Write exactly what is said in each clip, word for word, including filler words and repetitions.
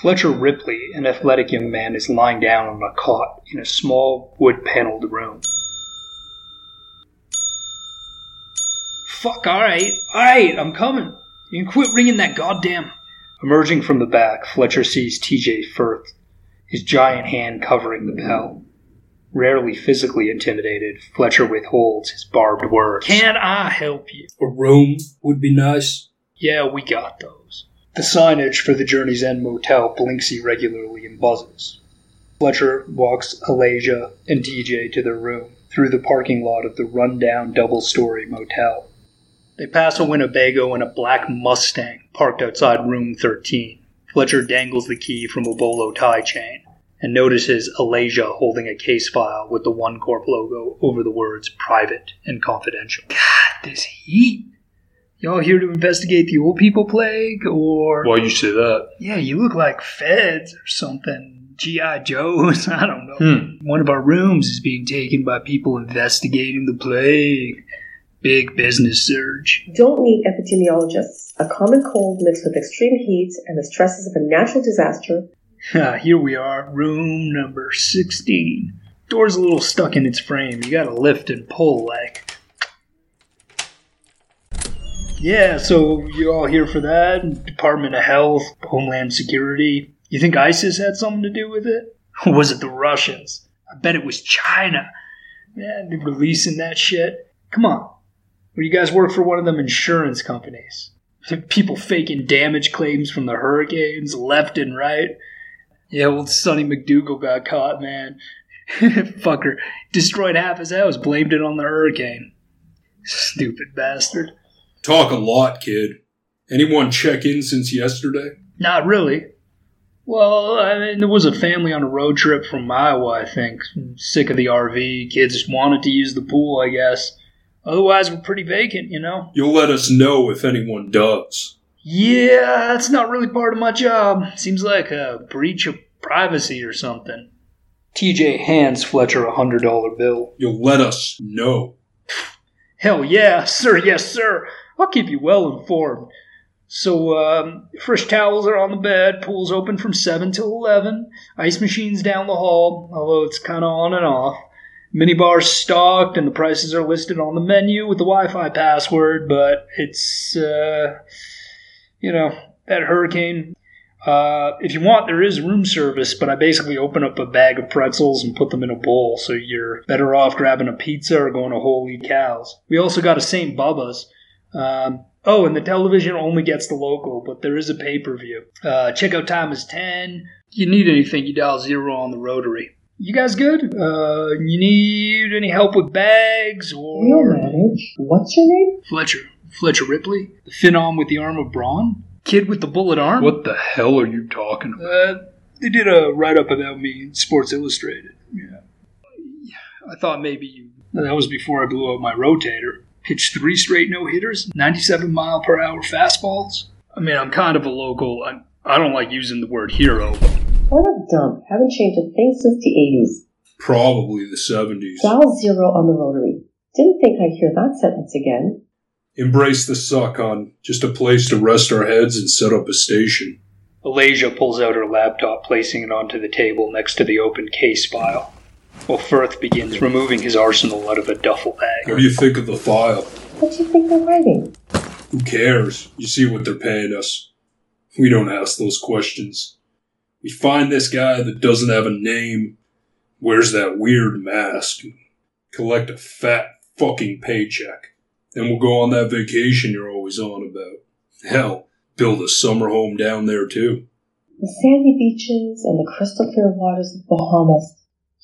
Fletcher Ripley, an athletic young man, is lying down on a cot in a small wood-paneled room. Fuck, alright, alright, I'm coming. You can quit ringing that goddamn... Emerging from the back, Fletcher sees T J Firth, his giant hand covering the bell. Rarely physically intimidated, Fletcher withholds his barbed words. Can't I help you? A room would be nice. Yeah, we got those. The signage for the Journey's End Motel blinks irregularly and buzzes. Fletcher walks Alasia and T J to their room through the parking lot of the run-down double-story motel. They pass a Winnebago and a black Mustang parked outside room thirteen. Fletcher dangles the key from a bolo tie chain and notices Alasia holding a case file with the OneCorp logo over the words private and confidential. God, this heat. Y'all here to investigate the old people plague, or... Why you say that? Yeah, you look like feds or something. G I Joes, I don't know. Hmm. One of our rooms is being taken by people investigating the plague. Big business surge. Don't need epidemiologists. A common cold mixed with extreme heat and the stresses of a natural disaster. Ah, here we are, room number sixteen. Door's a little stuck in its frame. You gotta lift and pull, like. Yeah, so you're all here for that? Department of Health, Homeland Security. You think ISIS had something to do with it? Or was it the Russians? I bet it was China. Yeah, they're releasing that shit. Come on. Or you guys work for one of them insurance companies. People faking damage claims from the hurricanes left and right. Yeah, old Sonny McDougall got caught, man. Fucker. Destroyed half his house, blamed it on the hurricane. Stupid bastard. Talk a lot, kid. Anyone check in since yesterday? Not really. Well, I mean, there was a family on a road trip from Iowa, I think. Sick of the R V. Kids wanted to use the pool, I guess. Otherwise, we're pretty vacant, you know? You'll let us know if anyone does. Yeah, that's not really part of my job. Seems like a breach of privacy or something. T J hands Fletcher a one hundred dollar bill. You'll let us know. Hell yeah, sir, yes, sir. I'll keep you well informed. So, um, fresh towels are on the bed. Pool's open from seven till eleven. Ice machine's down the hall, although it's kind of on and off. Minibar's stocked, and the prices are listed on the menu with the Wi-Fi password, but it's, uh, you know, that hurricane. Uh, if you want, there is room service, but I basically open up a bag of pretzels and put them in a bowl, so you're better off grabbing a pizza or going to Holy Cows. We also got a Saint Bubba's. Um, oh, and the television only gets the local, but there is a pay-per-view. Uh, checkout time is ten. If you need anything, you dial zero on the rotary. You guys good? Uh, you need any help with bags or... We'll manage. What's your name? Fletcher. Fletcher Ripley. The phenom with the arm of Braun. Kid with the bullet arm. What the hell are you talking about? Uh, they did a write-up about me in Sports Illustrated. Yeah. I thought maybe you... That was before I blew up my rotator. Pitched three straight no-hitters. ninety-seven mile per hour fastballs. I mean, I'm kind of a local. I I don't like using the word hero, but... What a dump. Haven't changed a thing since the eighties. Probably the seventies. Dial zero on the rotary. Didn't think I'd hear that sentence again. Embrace the suck on. Just a place to rest our heads and set up a station. Alasia pulls out her laptop, placing it onto the table next to the open case file, while Firth begins removing his arsenal out of a duffel bag. What do you think of the file? What do you think they're writing? Who cares? You see what they're paying us. We don't ask those questions. We find this guy that doesn't have a name, wears that weird mask, collect a fat fucking paycheck, and we'll go on that vacation you're always on about. Hell, build a summer home down there, too. The sandy beaches and the crystal clear waters of the Bahamas.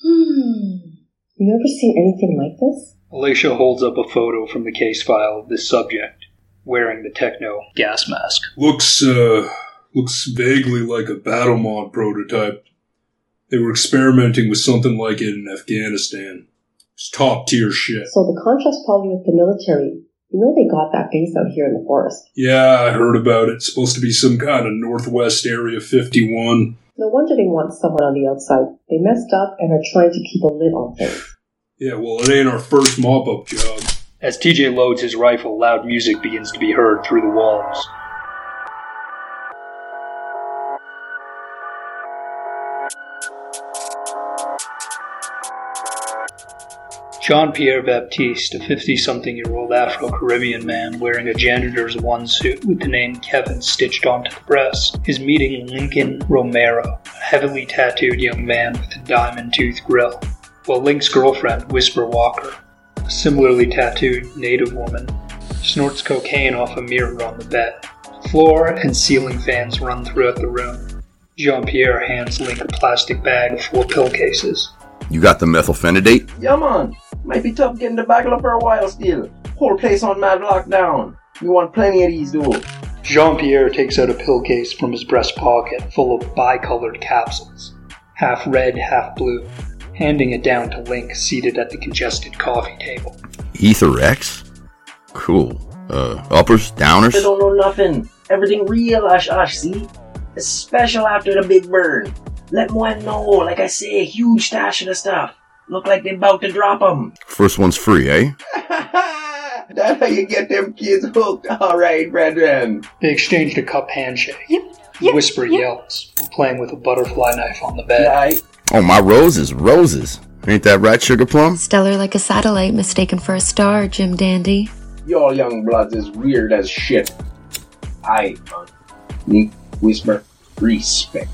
Hmm. You ever seen anything like this? Alasia holds up a photo from the case file of this subject, wearing the techno gas mask. Looks, uh... Looks vaguely like a battle mod prototype. They were experimenting with something like it in Afghanistan. It's top-tier shit. So the contract's probably with the military. You know they got that base out here in the forest. Yeah, I heard about it. It's supposed to be some kind of Northwest Area fifty-one. No wonder they want someone on the outside. They messed up and are trying to keep a lid on things. Yeah, well, it ain't our first mop-up job. As T J loads his rifle, loud music begins to be heard through the walls. Jean-Pierre Baptiste, a fifty-something-year-old Afro-Caribbean man wearing a janitor's onesuit with the name Kevin stitched onto the breast, is meeting Lincoln Romero, a heavily tattooed young man with a diamond-tooth grill, while Link's girlfriend, Whisper Walker, a similarly tattooed native woman, snorts cocaine off a mirror on the bed. Floor and ceiling fans run throughout the room. Jean-Pierre hands Link a plastic bag full of pill cases. You got the methylphenidate? Yeah, man. Might be tough getting the bag up for a while still. Whole place on mad lockdown. We want plenty of these, though. Jean-Pierre takes out a pill case from his breast pocket full of bicolored capsules, half red, half blue, handing it down to Link seated at the congested coffee table. Ether X? Cool. Uh, uppers? Downers? I don't know nothing. Everything real, ash ash, see? It's special after the big burn. Let one know, like I say, huge stash of the stuff. Look like they about to drop them. First one's free, eh? That's how you get them kids hooked. All right, brethren. They exchanged a cup handshake. Yep, yep, Whisper yep. yells while playing with a butterfly knife on the bed. Right. Oh, my roses, roses. Ain't that right, Sugar Plum? Stellar like a satellite mistaken for a star, Jim Dandy. Y'all young bloods is weird as shit. I, man. Nick, Whisper, respect.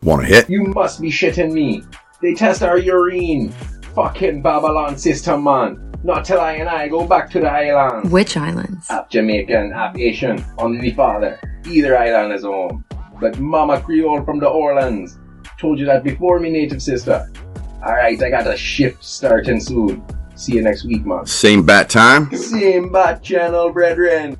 Want a hit? You must be shitting me. They test our urine. Fucking Babylon system, man. Not till I and I go back to the island. Which islands? Half Jamaican, half Asian. Only the father. Either island is home. But Mama Creole from the Orleans. Told you that before, me native sister. Alright, I got a shift starting soon. See you next week, man. Same bat time? Same bat channel, brethren.